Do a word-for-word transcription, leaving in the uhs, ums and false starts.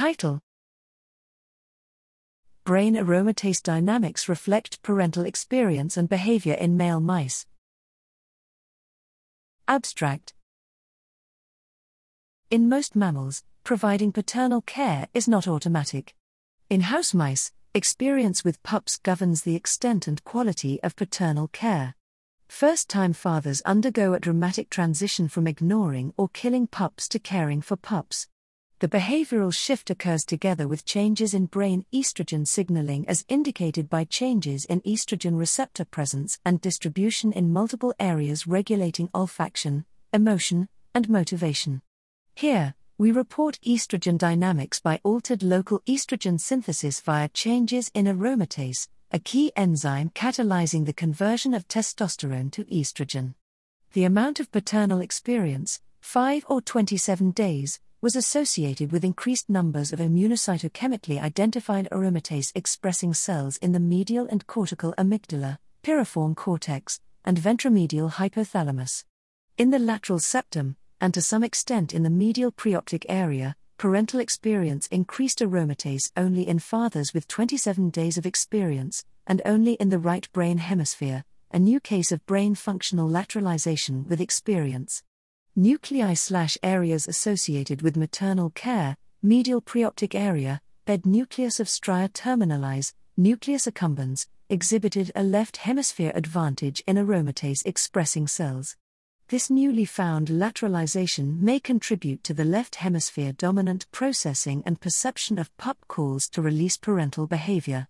Title: Brain aromatase dynamics reflect parental experience and behavior in male mice. Abstract: In most mammals, providing paternal care is not automatic. In house mice, experience with pups governs the extent and quality of paternal care. First-time fathers undergo a dramatic transition from ignoring or killing pups to caring for pups. The behavioral shift occurs together with changes in brain estrogen signaling as indicated by changes in estrogen receptor presence and distribution in multiple areas regulating olfaction, emotion, and motivation. Here, we report estrogen dynamics by altered local estrogen synthesis via changes in aromatase, a key enzyme catalyzing the conversion of testosterone to estrogen. The amount of paternal experience, five or twenty-seven days, was associated with increased numbers of immunocytochemically identified aromatase-expressing cells in the medial and cortical amygdala, piriform cortex, and ventromedial hypothalamus. In the lateral septum, and to some extent in the medial preoptic area, parental experience increased aromatase only in fathers with twenty-seven days of experience, and only in the right brain hemisphere, a new case of brain functional lateralization with experience. Nuclei/areas associated with maternal care, medial preoptic area, bed nucleus of stria terminalis, nucleus accumbens, exhibited a left hemisphere advantage in aromatase-expressing cells. This newly found lateralization may contribute to the left hemisphere dominant processing and perception of pup calls to release parental behavior.